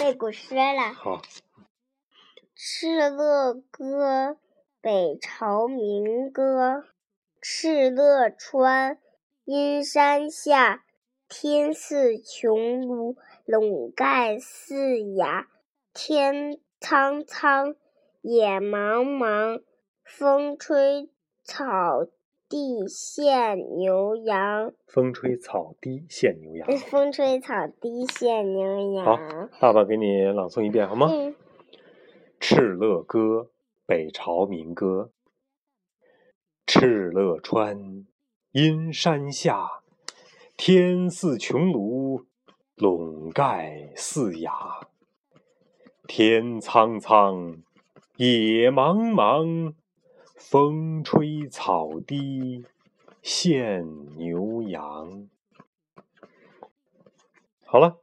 背古诗了。好。敕勒歌，北朝民歌。敕勒川，阴山下，天似穹庐，笼盖四野。天苍苍，野茫茫，风吹草地现牛羊。风吹草低见牛羊。风吹草低见牛羊。好，爸爸给你朗诵一遍好吗？敕勒歌，北朝民歌。敕勒川，阴山下，天似穹庐，笼盖四野。天苍苍，野茫茫，风吹草低见牛羊。好了。